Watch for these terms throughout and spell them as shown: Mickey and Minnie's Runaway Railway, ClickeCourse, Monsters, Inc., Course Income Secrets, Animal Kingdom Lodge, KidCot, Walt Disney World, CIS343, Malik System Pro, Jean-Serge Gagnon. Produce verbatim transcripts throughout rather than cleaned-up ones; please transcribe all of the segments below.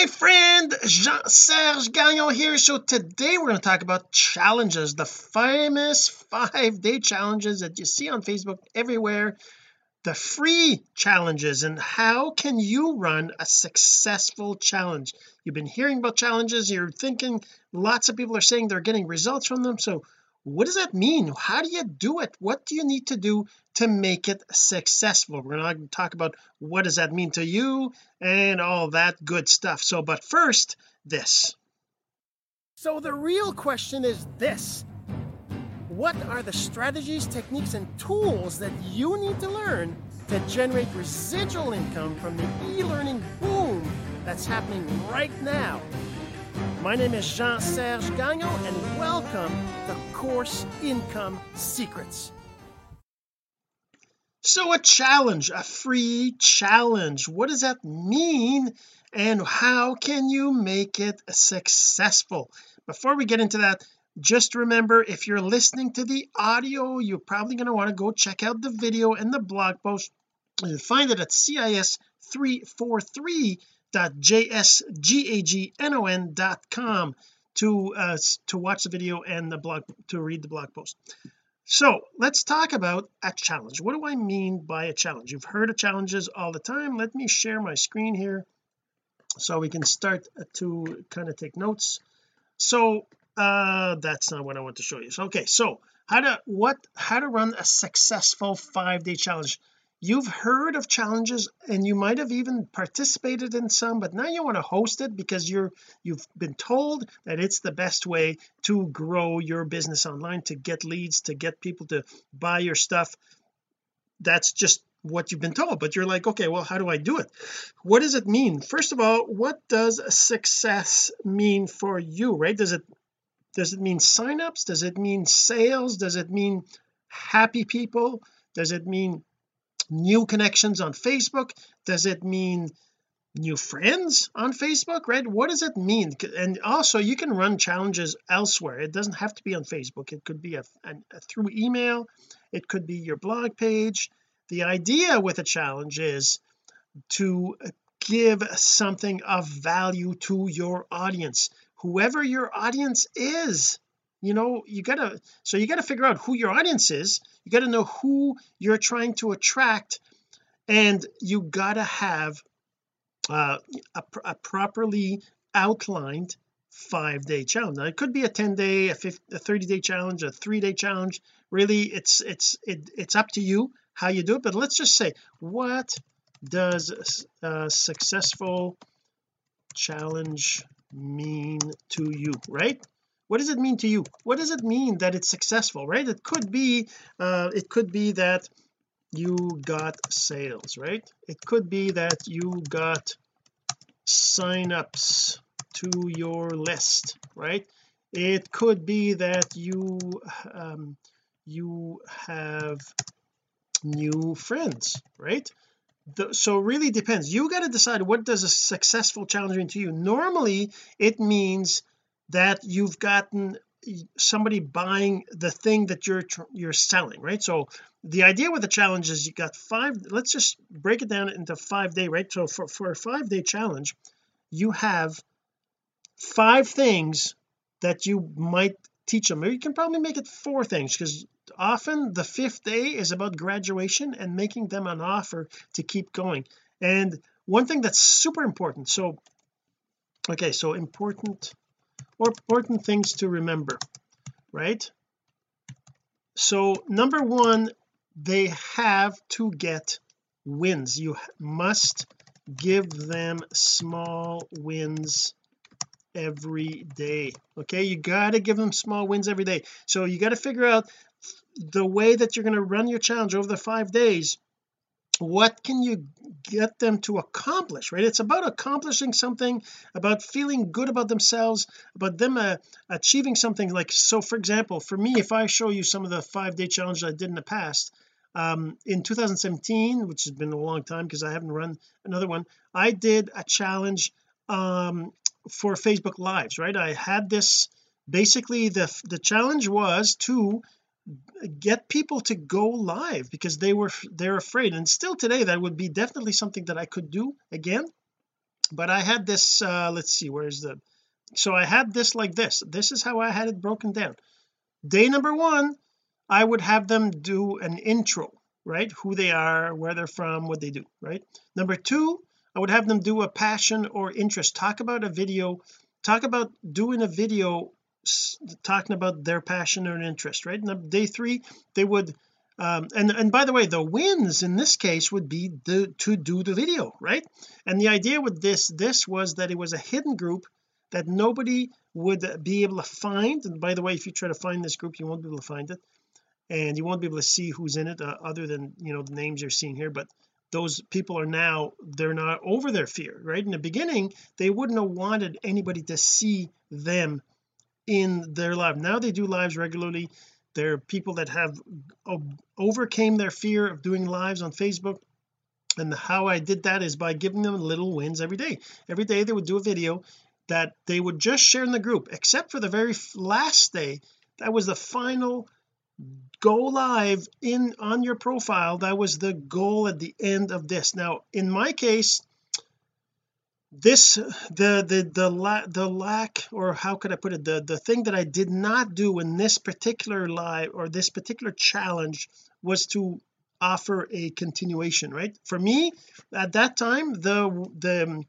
my friend Jean-Serge Gagnon here. So today we're going to talk about challenges, the famous five-day challenges that you see on Facebook everywhere, the free challenges, and how can you run a successful challenge. You've been hearing about challenges, you're thinking lots of people are saying they're getting results from them. So what does that mean? How do you do it? What do you need to do to make it successful? We're going to talk about what does that mean to you and all that good stuff. So but first, this. So the real question is this: what are the strategies, techniques, and tools that you need to learn to generate residual income from the e-learning boom that's happening right now? My name is Jean-Serge Gagnon, and welcome to Course Income Secrets. So a challenge, a free challenge, what does that mean and how can you make it successful? Before we get into that, just remember, if you're listening to the audio, you're probably going to want to go check out the video and the blog post. You'll find it at C I S three forty-three. dot j s gagnon dot com to uh to watch the video and the blog, to read the blog post. So let's talk about a challenge. What do I mean by a challenge? You've heard of challenges all the time. Let me share my screen here so we can start to kind of take notes. So uh that's not what I want to show you. So okay, so how to what how to run a successful five-day challenge. You've heard of challenges and you might have even participated in some, but now you want to host it because you're you've been told that it's the best way to grow your business online, to get leads, to get people to buy your stuff. That's just what you've been told, but you're like, okay, well, how do I do it? What does it mean? First of all, what does success mean for you, right? Does it does it mean signups? Does it mean sales? Does it mean happy people? Does it mean new connections on Facebook? Does it mean new friends on Facebook, right? What does it mean? And also, you can run challenges elsewhere. It doesn't have to be on Facebook. It could be a, a, a through email. It could be your blog page. The idea with a challenge is to give something of value to your audience, whoever your audience is. You know, you gotta so you gotta figure out who your audience is. You gotta know who you're trying to attract, and you gotta have uh, a, a properly outlined five-day challenge. Now, it could be a ten-day, a thirty-day challenge, a three-day challenge. Really, it's it's it, it's up to you how you do it. But let's just say, what does a successful challenge mean to you, right? What does it mean to you? What does it mean that it's successful, right? It could be uh it could be that you got sales, right? It could be that you got signups to your list, right? It could be that you um you have new friends, right? The, so really depends. You got to decide, what does a successful challenge mean to you? Normally it means that you've gotten somebody buying the thing that you're you're selling, right? So the idea with the challenge is you got five, let's just break it down into five day, right? So for, for a five day challenge, you have five things that you might teach them, or you can probably make it four things, because often the fifth day is about graduation and making them an offer to keep going. And one thing that's super important, so okay so important or important things to remember, right? So number one, they have to get wins. You must give them small wins every day, okay? You got to give them small wins every day. So you got to figure out the way that you're going to run your challenge over the five days. What can you get them to accomplish, right? It's about accomplishing something, about feeling good about themselves, about them uh, achieving something. Like, so for example, for me, if I show you some of the five-day challenges I did in the past, um in two thousand seventeen, which has been a long time because I haven't run another one, I did a challenge um for Facebook Lives, right? I had this, basically the the challenge was to get people to go live because they were they're afraid, and still today that would be definitely something that I could do again. but I had this uh let's see where's the so I had this like this this is how I had it broken down. Day number one, I would have them do an intro, right? Who they are, where they're from, what they do, right? Number two, I would have them do a passion or interest, talk about a video talk about doing a video talking about their passion or interest, right? And day three, they would um and and by the way, the wins in this case would be the to do the video, right? And the idea with this this was that it was a hidden group that nobody would be able to find. And by the way, if you try to find this group, you won't be able to find it, and you won't be able to see who's in it, uh, other than, you know, the names you're seeing here. But those people are now they're not over their fear, right? In the beginning, they wouldn't have wanted anybody to see them in their live. Now they do lives regularly. There are people that have overcame their fear of doing lives on Facebook, and how I did that is by giving them little wins every day. Every day they would do a video that they would just share in the group, except for the very last day. That was the final go live in on your profile. That was the goal at the end of this. Now in my case, this the the the la the lack or how could I put it the the thing that I did not do in this particular live or this particular challenge was to offer a continuation, right? For me at that time, the the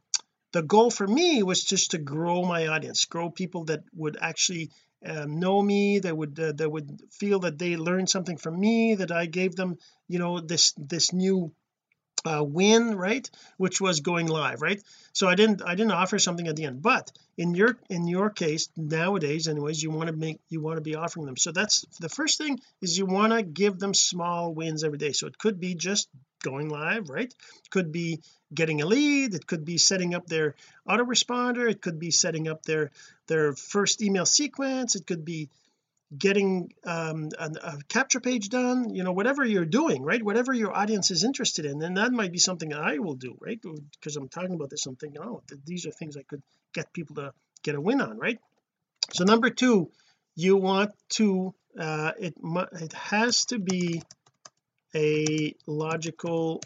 the goal for me was just to grow my audience, grow people that would actually Um, know me, that would uh, that would feel that they learned something from me, that I gave them, you know, this this new uh win, right? Which was going live, right? So I didn't I didn't offer something at the end. But in your in your case nowadays anyways, you want to make you want to be offering them. So that's the first thing, is you want to give them small wins every day. So it could be just going live, right? It could be getting a lead, it could be setting up their autoresponder, it could be setting up their their first email sequence, it could be getting um a, a capture page done, you know, whatever you're doing, right? Whatever your audience is interested in. And that might be something I will do, right? Because I'm talking about this, I'm thinking, oh, these are things I could get people to get a win on, right? So number two, you want to uh it it has to be a logical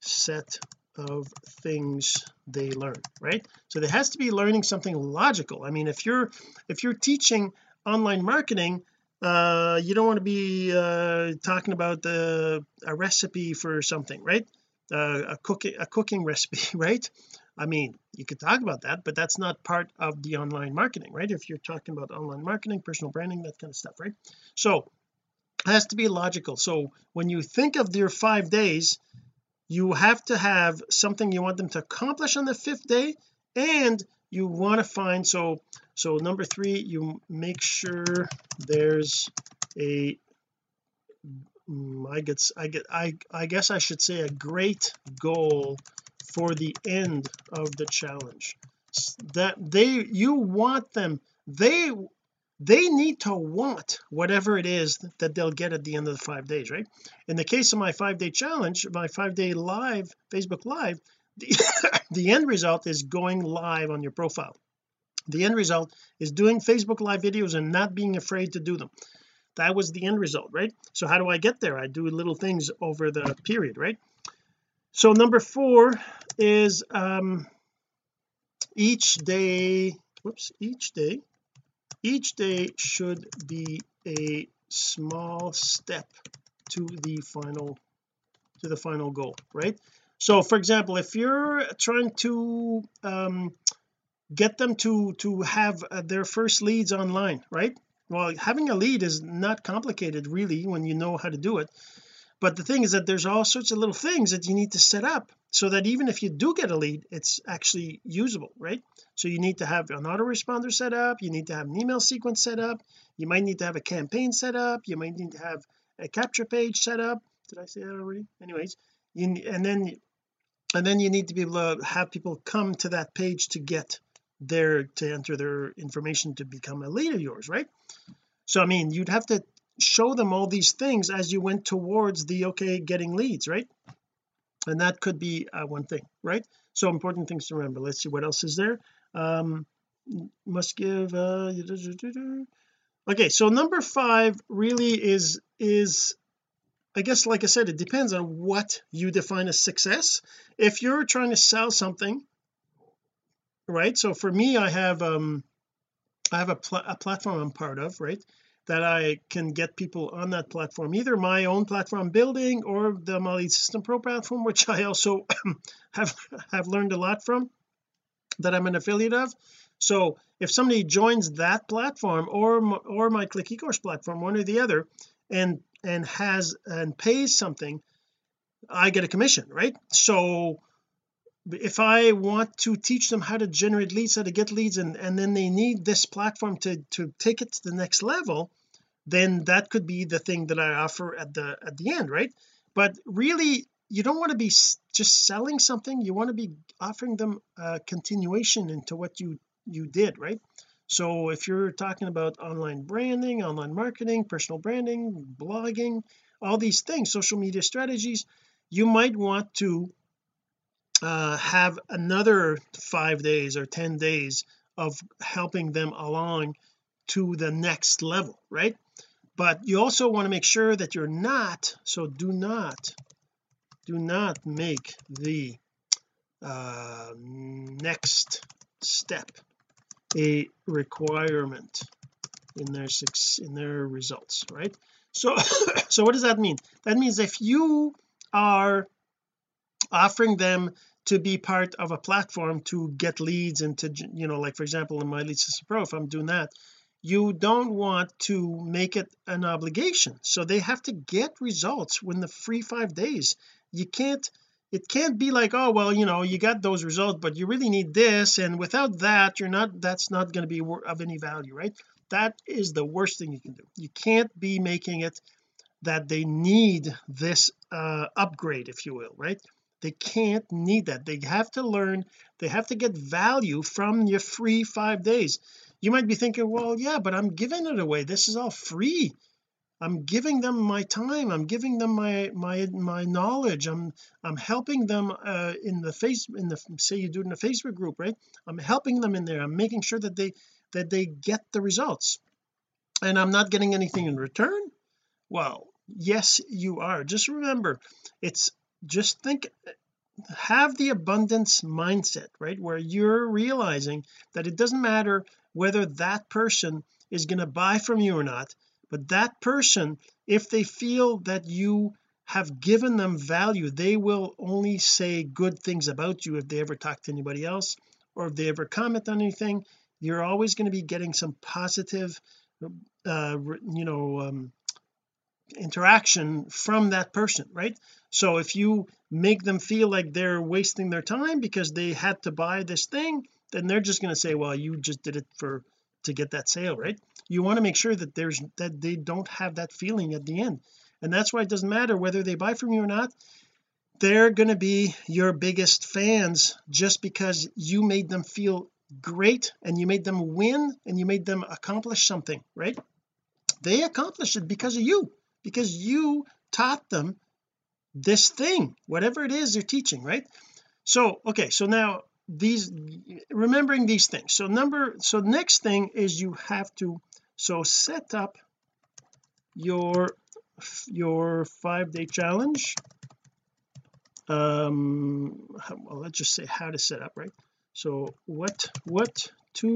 set of things they learn, right? So there has to be learning something logical. I mean, if you're if you're teaching online marketing, uh you don't want to be uh talking about the a recipe for something, right? uh, a cooking a cooking recipe, right? I mean, you could talk about that, but that's not part of the online marketing, right? If you're talking about online marketing, personal branding, that kind of stuff, right? So has to be logical. So when you think of your five days, you have to have something you want them to accomplish on the fifth day, and you want to find so so number three, you make sure there's a I guess I get I I guess I should say a great goal for the end of the challenge, that they you want them they they need to want whatever it is that they'll get at the end of the five days, right? In the case of my five-day challenge, my five-day live Facebook live, the, the end result is going live on your profile. The end result is doing Facebook live videos and not being afraid to do them. That was the end result, right? So how do I get there? I do little things over the period, right? So number four is um each day whoops each day each day should be a small step to the final to the final goal, right? So for example, if you're trying to um get them to to have uh, their first leads online, right? Well, having a lead is not complicated really when you know how to do it, but the thing is that there's all sorts of little things that you need to set up so that even if you do get a lead, it's actually usable, right? So you need to have an autoresponder set up, you need to have an email sequence set up, you might need to have a campaign set up, you might need to have a capture page set up. Did I say that already? Anyways, you, and then and then you need to be able to have people come to that page to get their to enter their information to become a lead of yours, right? So I mean, you'd have to show them all these things as you went towards the okay getting leads, right? And that could be uh, one thing, right? So important things to remember. Let's see what else is there. Um must give uh okay so number five really is is I guess, like I said, it depends on what you define as success. If you're trying to sell something, right? So for me, I have um I have a, pl a platform I'm part of, right, that I can get people on that platform, either my own platform building or the Malik System Pro platform, which I also have have learned a lot from, that I'm an affiliate of. So if somebody joins that platform or or my ClickeCourse platform, one or the other, and and has and pays something, I get a commission, right? So if I want to teach them how to generate leads, how to get leads, and and then they need this platform to to take it to the next level, then that could be the thing that I offer at the at the end, right? But really, you don't want to be just selling something. You want to be offering them a continuation into what you you did, right? So if you're talking about online branding, online marketing, personal branding, blogging, all these things, social media strategies, you might want to uh have another five days or ten days of helping them along to the next level, right? But you also want to make sure that you're not, so do not do not make the uh next step a requirement in their six in their results, right? So so what does that mean? That means if you are offering them to be part of a platform to get leads and to, you know, like for example in my Lead System Pro, if I'm doing that, you don't want to make it an obligation. So they have to get results within the free five days. You can't, it can't be like, oh well, you know, you got those results but you really need this, and without that you're not, that's not going to be of any value, right? That is the worst thing you can do. You can't be making it that they need this uh upgrade, if you will, right? They can't need that. They have to learn, they have to get value from your free five days. You might be thinking, well yeah, but I'm giving it away, this is all free, I'm giving them my time, I'm giving them my my my knowledge, I'm I'm helping them uh in the face in the say you do it in a Facebook group, right? I'm helping them in there, I'm making sure that they that they get the results, and I'm not getting anything in return. Well, yes you are. Just remember, it's just think, have the abundance mindset, right? Where you're realizing that it doesn't matter whether that person is going to buy from you or not, but that person, if they feel that you have given them value, they will only say good things about you if they ever talk to anybody else or if they ever comment on anything. You're always going to be getting some positive uh you know um interaction from that person, right? So if you make them feel like they're wasting their time because they had to buy this thing, then they're just going to say, well, you just did it for to get that sale, right? You want to make sure that there's that they don't have that feeling at the end, and that's why it doesn't matter whether they buy from you or not, they're going to be your biggest fans just because you made them feel great and you made them win and you made them accomplish something, right? They accomplished it because of you, because you taught them this thing, whatever it is you're teaching, right? So okay, so now these, remembering these things, so number so next thing is you have to so set up your your five-day challenge. Um well, let's just say how to set up, right? So what what to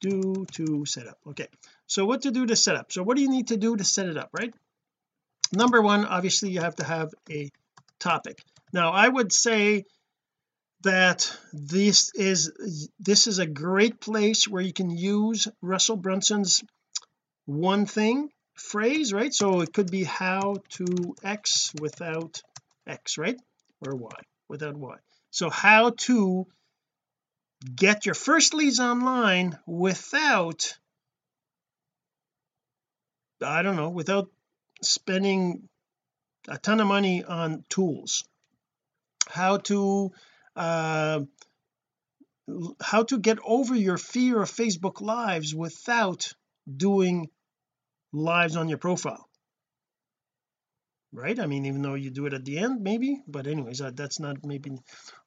do to set up. Okay, so what to do to set up. So what do you need to do to set it up, right? Number one, obviously you have to have a topic. Now I would say that this is this is a great place where you can use Russell Brunson's one thing phrase, right? So it could be how to X without X, right? Or Y without Y. So how to get your first leads online without, I don't know, without spending a ton of money on tools. How to uh how to get over your fear of Facebook lives without doing lives on your profile, right? I mean, even though you do it at the end maybe, but anyways, that's not maybe.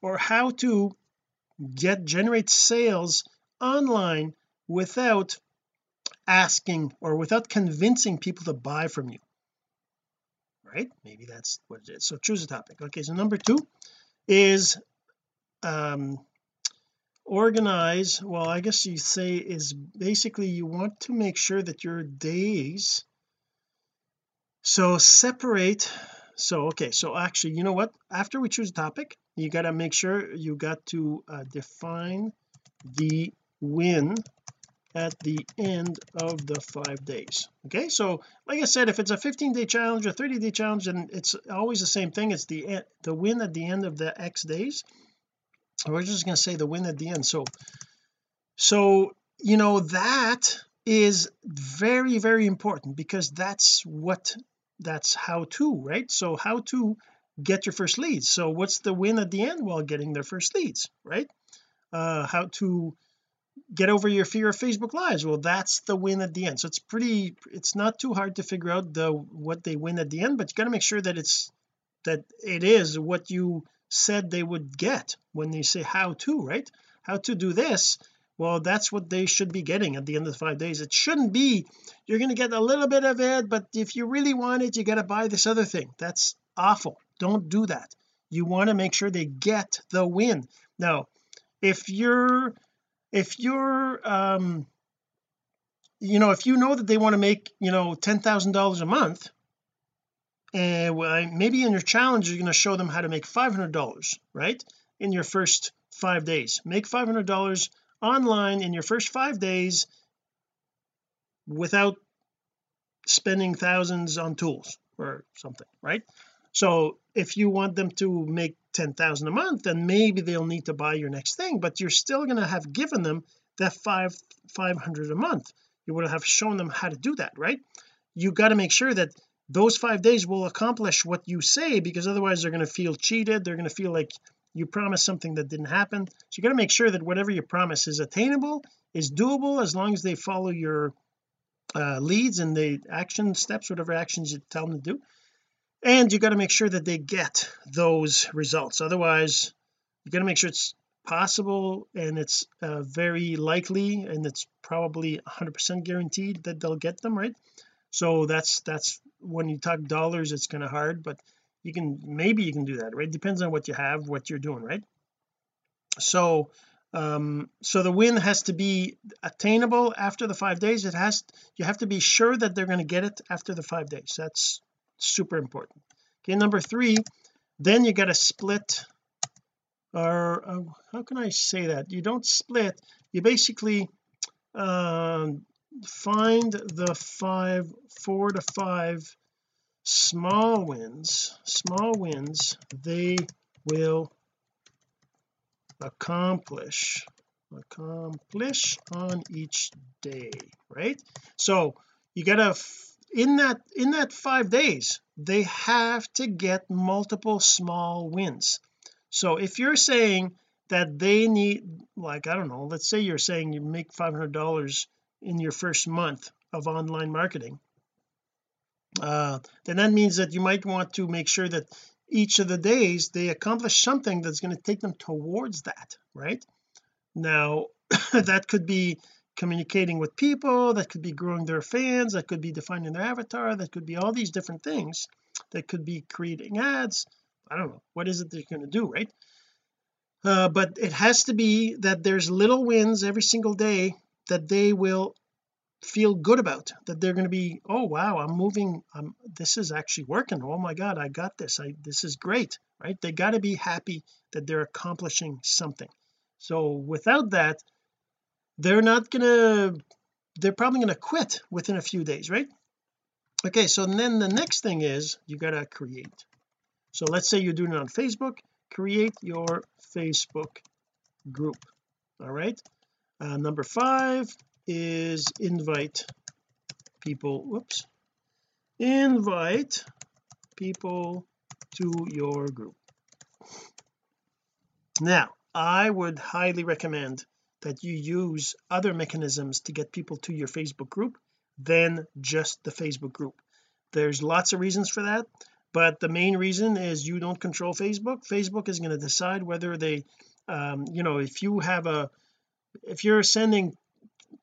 Or how to get generate sales online without asking or without convincing people to buy from you, right? Maybe that's what it is. So choose a topic. Okay, so number two is um organize. Well, I guess you say is basically you want to make sure that your days, so separate. So okay, so actually, you know what, after we choose a topic, you got to make sure you got to uh, define the win at the end of the five days. Okay, so like I said, if it's a fifteen day challenge or thirty day challenge, then it's always the same thing. It's the the win at the end of the X days. We're just going to say the win at the end. So so you know, that is very, very important, because that's what that's how to, right? So how to get your first leads. So what's the win at the end? Well, getting their first leads, right? Uh how to get over your fear of Facebook Lives. Well, that's the win at the end. So it's pretty, it's not too hard to figure out the what they win at the end, but you got to make sure that it's that it is what you said they would get when they say how to, right? How to do this. Well, that's what they should be getting at the end of the five days. It shouldn't be you're going to get a little bit of it, but if you really want it, you got to buy this other thing. That's awful. Don't do that. You want to make sure they get the win. Now, if you're if you're um you know, if you know that they want to make, you know, ten thousand dollars a month, and well, maybe in your challenge you're going to show them how to make five hundred dollars, right, in your first five days. Make five hundred dollars online in your first five days without spending thousands on tools or something, right? So if you want them to make ten thousand a month, then maybe they'll need to buy your next thing, but you're still going to have given them that five five hundred a month. You would have shown them how to do that, right? You got to make sure that those five days will accomplish what you say, because otherwise they're going to feel cheated. They're going to feel like you promised something that didn't happen. So you got to make sure that whatever you promise is attainable, is doable, as long as they follow your uh, leads and the action steps, whatever actions you tell them to do. And you got to make sure that they get those results. Otherwise, you got to make sure it's possible, and it's uh, very likely, and it's probably one hundred percent guaranteed that they'll get them, right? So that's that's when you talk dollars, it's kind of hard, but you can, maybe you can do that, right? Depends on what you have, what you're doing, right? So um so the win has to be attainable after the five days. It has, you have to be sure that they're going to get it after the five days. That's super important. Okay, number three, then you got to split, or uh, how can I say that, you don't split, you basically um find the five four to five small wins small wins they will accomplish accomplish on each day, right? So you gotta in that in that five days, they have to get multiple small wins. So if you're saying that they need, like, I don't know, let's say you're saying you make five hundred dollars in your first month of online marketing, uh then that means that you might want to make sure that each of the days they accomplish something that's going to take them towards that, right? Now that could be communicating with people, that could be growing their fans, that could be defining their avatar, that could be all these different things, that could be creating ads. I don't know what is it they're going to do, right? Uh but it has to be that there's little wins every single day that they will feel good about, that they're going to be, oh wow, I'm moving, I'm, this is actually working, oh my god, I got this, I this is great, right? They got to be happy that they're accomplishing something. So without that, they're not gonna they're probably gonna quit within a few days, right? Okay, so then the next thing is you gotta create. So let's say you're doing it on Facebook, create your Facebook group. All right, uh, number five is invite people whoops invite people to your group. Now, I would highly recommend that you use other mechanisms to get people to your Facebook group than just the Facebook group. There's lots of reasons for that, but the main reason is you don't control Facebook. Facebook is going to decide whether they um you know, if you have a if you're sending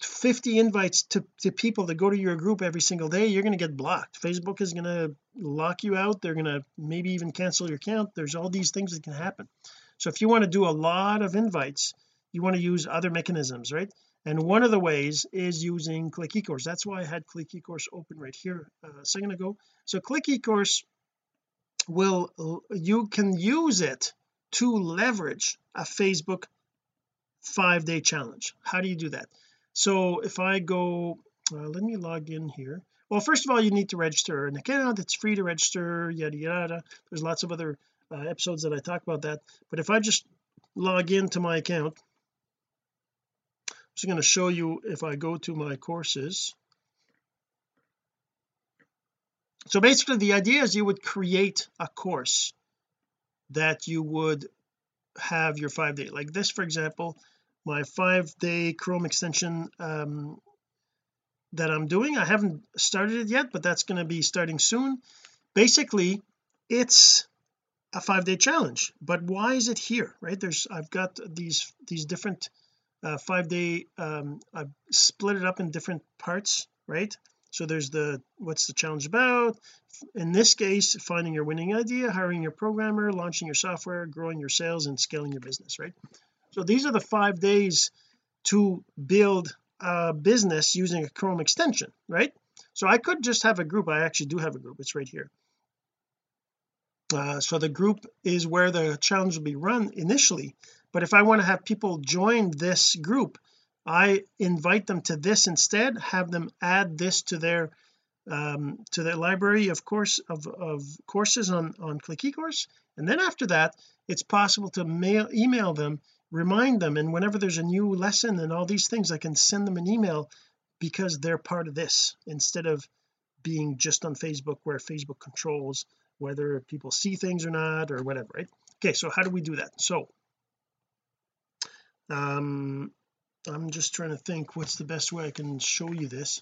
fifty invites to, to people that go to your group every single day, you're going to get blocked. Facebook is going to lock you out. They're going to maybe even cancel your account. There's all these things that can happen. So if you want to do a lot of invites, you want to use other mechanisms, right? And one of the ways is using ClickeCourse. That's why I had ClickeCourse open right here a second ago. So ClickeCourse will, you can use it to leverage a Facebook five-day challenge. How do you do that? So if I go, uh, let me log in here. Well, first of all, you need to register an account. It's free to register, yada yada. There's lots of other uh, episodes that I talk about that. But if I just log into my account, I'm just going to show you, if I go to my courses. So basically the idea is you would create a course that you would have your five day, like this, for example, my five day Chrome extension um that I'm doing. I haven't started it yet, but that's going to be starting soon. Basically it's a five day challenge, but why is it here, right? There's, I've got these these different uh five day, um I've split it up in different parts, right? So there's the, what's the challenge about? In this case, finding your winning idea, hiring your programmer, launching your software, growing your sales, and scaling your business, right? So these are the five days to build a business using a Chrome extension, right? So I could just have a group. I actually do have a group. It's right here. Uh, so the group is where the challenge will be run initially. But if I want to have people join this group, I invite them to this instead, have them add this to their um to their library of course of of courses on on ClickeCourse, and then after that it's possible to mail email them, remind them, and whenever there's a new lesson and all these things, I can send them an email because they're part of this, instead of being just on Facebook where Facebook controls whether people see things or not or whatever, right? Okay, so how do we do that? So um I'm just trying to think what's the best way I can show you this.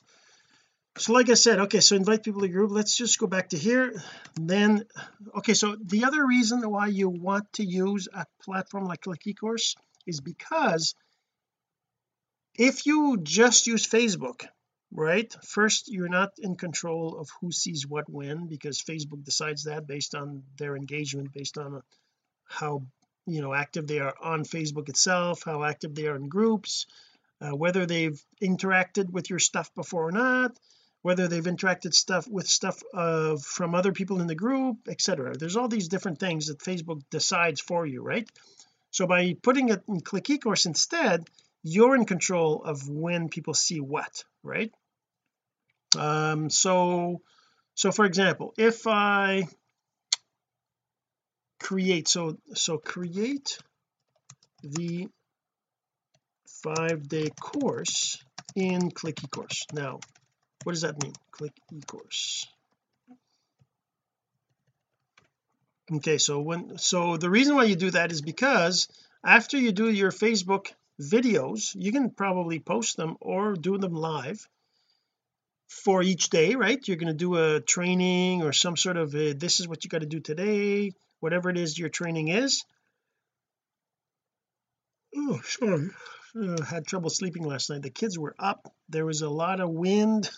So like I said, okay, so invite people to your group. Let's just go back to here. And then, okay, so the other reason why you want to use a platform like ClickeCourse is because if you just use Facebook, right, first, you're not in control of who sees what when, because Facebook decides that based on their engagement, based on how, you know, active they are on Facebook itself, how active they are in groups, uh, whether they've interacted with your stuff before or not, whether they've interacted stuff with stuff of from other people in the group, etc. There's all these different things that Facebook decides for you, right? So by putting it in ClickeCourse instead, you're in control of when people see what, right? um so so for example, if I create, so so create the five day course in ClickeCourse. Now what does that mean, ClickeCourse? Okay, so when so the reason why you do that is because after you do your Facebook videos, you can probably post them or do them live for each day, right? You're going to do a training or some sort of a, this is what you got to do today, whatever it is your training is. Oh, sorry, uh, had trouble sleeping last night. The kids were up. There was a lot of wind.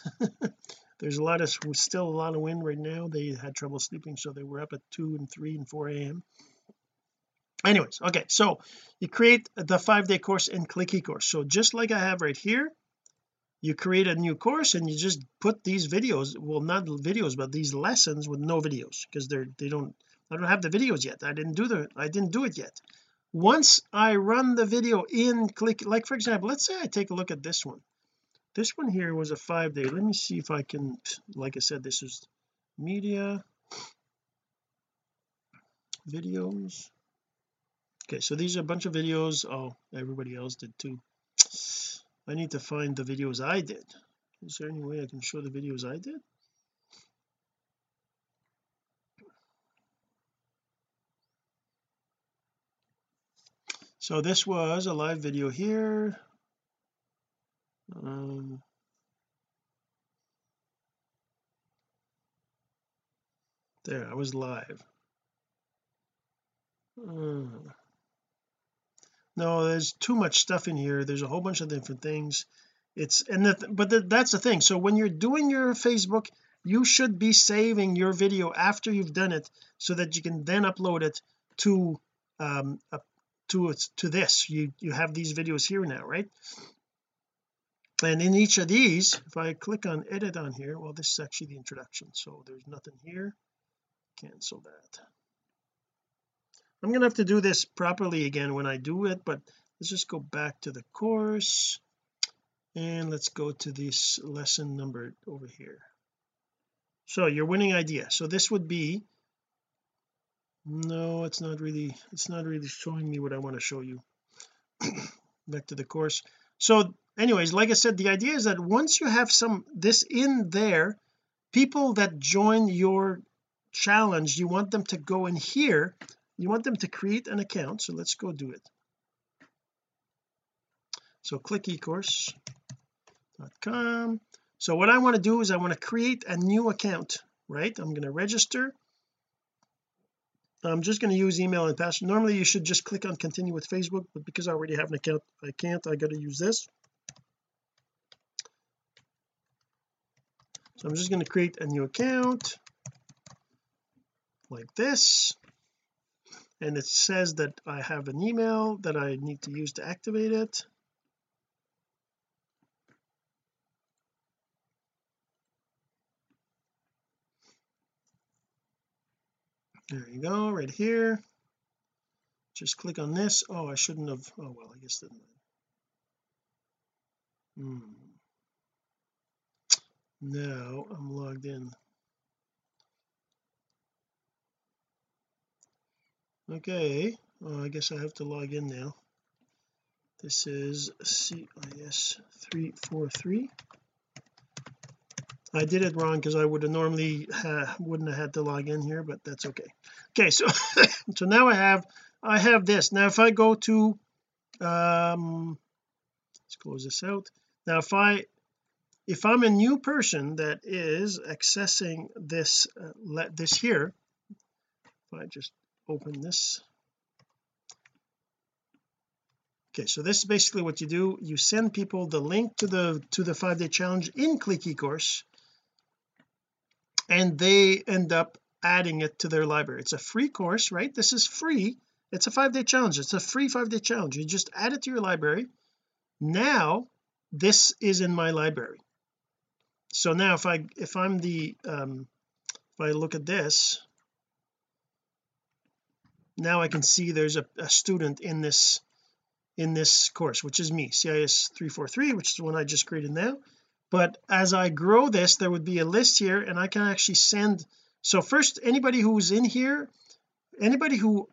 There's a lot of still a lot of wind right now. They had trouble sleeping, so they were up at two and three and four a m Anyways, okay, so you create the five day course in ClickeCourse. So just like I have right here, you create a new course and you just put these videos, well, not videos, but these lessons with no videos, because they're they don't I don't have the videos yet. I didn't do the I didn't do it yet. Once I run the video in Click, like for example, let's say I take a look at this one. This one here was a five day. Let me see if I can, like I said, this is media videos. Okay, so these are a bunch of videos. Oh, everybody else did too. I need to find the videos I did. Is there any way I can show the videos I did? So this was a live video here. Um, there, I was live. Uh, no, there's too much stuff in here. There's a whole bunch of different things. it's and the, but the, that's the thing. So when you're doing your Facebook, you should be saving your video after you've done it so that you can then upload it to um a, to to this. You you have these videos here now, right? And in each of these, if I click on edit on here, well, this is actually the introduction, so there's nothing here. Cancel that. I'm gonna have to do this properly again when I do it, but let's just go back to the course and let's go to this lesson number over here. So your winning idea, so this would be, no, it's not really it's not really showing me what I want to show you. Back to the course. So anyways, like I said, the idea is that once you have some this in there, people that join your challenge, you want them to go in here, you want them to create an account. So let's go do it. So click e course dot com. So what I want to do is I want to create a new account, right? I'm going to register. I'm just going to use email and password. Normally you should just click on continue with Facebook, but because I already have an account, I can't. I got to use this. So I'm just going to create a new account like this, and it says that I have an email that I need to use to activate it. There you go, right here. Just click on this. Oh, I shouldn't have. Oh well, I guess didn't. Hmm. Now I'm logged in. Okay, well, I guess I have to log in now. This is C I S three forty-three. I did it wrong because I would have normally uh, wouldn't have had to log in here, but that's okay. Okay, so so now I have I have this. Now if I go to um let's close this out. Now if I if I'm a new person that is accessing this uh, let this here, if I just open this. Okay, so this is basically what you do. You send people the link to the to the five-day challenge in ClickeCourse, and they end up adding it to their library. It's a free course, right? This is free. It's a five-day challenge. It's a free five-day challenge. You just add it to your library. Now this is in my library. So now if I if I'm the um if I look at this now, I can see there's a, a student in this in this course, which is me, C I S three forty-three, which is the one I just created now. But as I grow this, there would be a list here, and I can actually send. So first, anybody who's in here, anybody who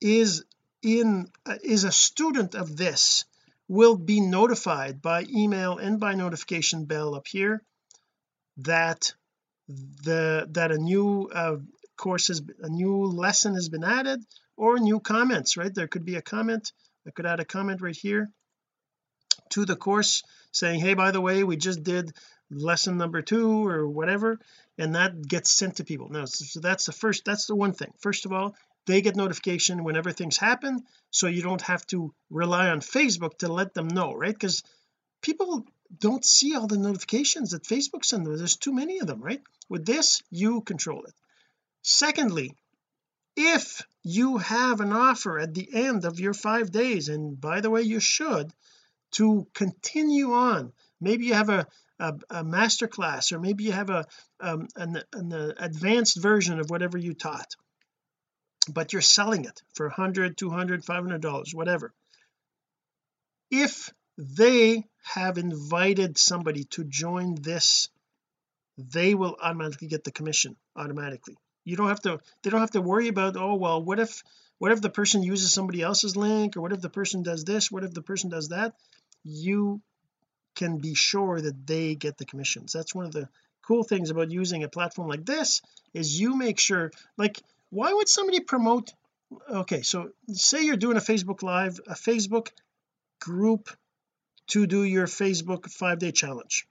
is in uh, is a student of this will be notified by email and by notification bell up here that the that a new uh, course is a new lesson has been added, or new comments, right? There could be a comment. I could add a comment right here to the course saying, hey, by the way, we just did lesson number two or whatever, and that gets sent to people now. So that's the first that's the one thing. First of all, they get notification whenever things happen, so you don't have to rely on Facebook to let them know, right? Because people don't see all the notifications that Facebook sends them. There's too many of them, right? With this, you control it. Secondly, if you have an offer at the end of your five days, and by the way you should, to continue on, maybe you have a a, a master class, or maybe you have a um, an, an advanced version of whatever you taught, but you're selling it for one hundred, two hundred, five hundred dollars, whatever. If they have invited somebody to join this, they will automatically get the commission automatically. You don't have to they don't have to worry about, oh well, what if what if the person uses somebody else's link, or what if the person does this, what if the person does that. You can be sure that they get the commissions. That's one of the cool things about using a platform like this, is you make sure, like, why would somebody promote, okay, so say you're doing a Facebook Live, a Facebook group to do your Facebook five-day challenge.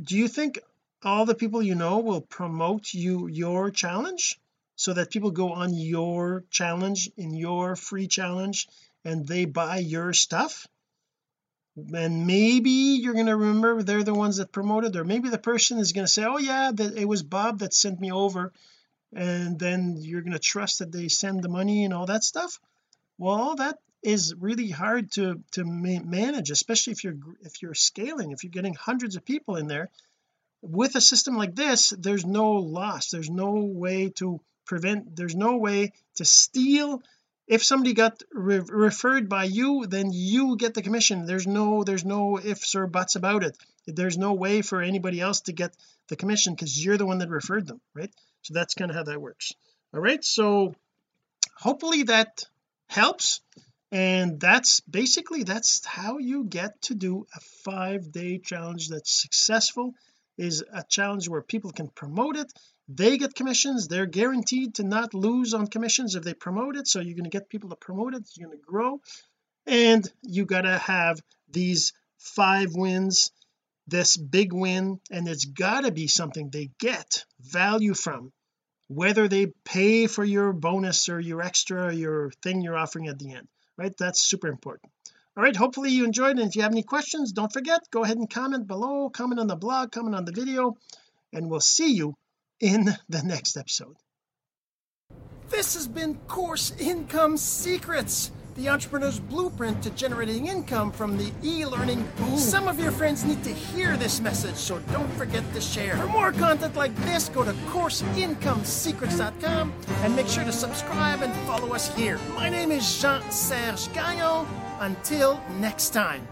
Do you think all the people you know will promote you your challenge, so that people go on your challenge, in your free challenge, and they buy your stuff? and maybe you're going to remember they're the ones that promoted, or maybe the person is going to say, oh yeah, that it was Bob that sent me over, and then you're going to trust that they send the money and all that stuff. Well, that is really hard to to manage, especially if you're if you're scaling, if you're getting hundreds of people in there. With a system like this, there's no loss, there's no way to prevent, there's no way to steal. If somebody got re referred by you, then you get the commission. There's no there's no ifs or buts about it. There's no way for anybody else to get the commission because you're the one that referred them, right? So that's kind of how that works. All right, so hopefully that helps, and that's basically that's how you get to do a five-day challenge that's successful. Is a challenge where people can promote it, they get commissions, they're guaranteed to not lose on commissions if they promote it. So you're going to get people to promote it, you're going to grow, and you got to have these five wins, this big win, and it's got to be something they get value from, whether they pay for your bonus or your extra or your thing you're offering at the end, right? That's super important. All right, hopefully you enjoyed, and if you have any questions, don't forget, go ahead and comment below, comment on the blog, comment on the video, and we'll see you in the next episode. This has been Course Income Secrets, the entrepreneur's blueprint to generating income from the e-learning boom. Some of your friends need to hear this message, so don't forget to share. For more content like this, go to course income secrets dot com and make sure to subscribe and follow us here. My name is Jean-Serge Gagnon. Until next time.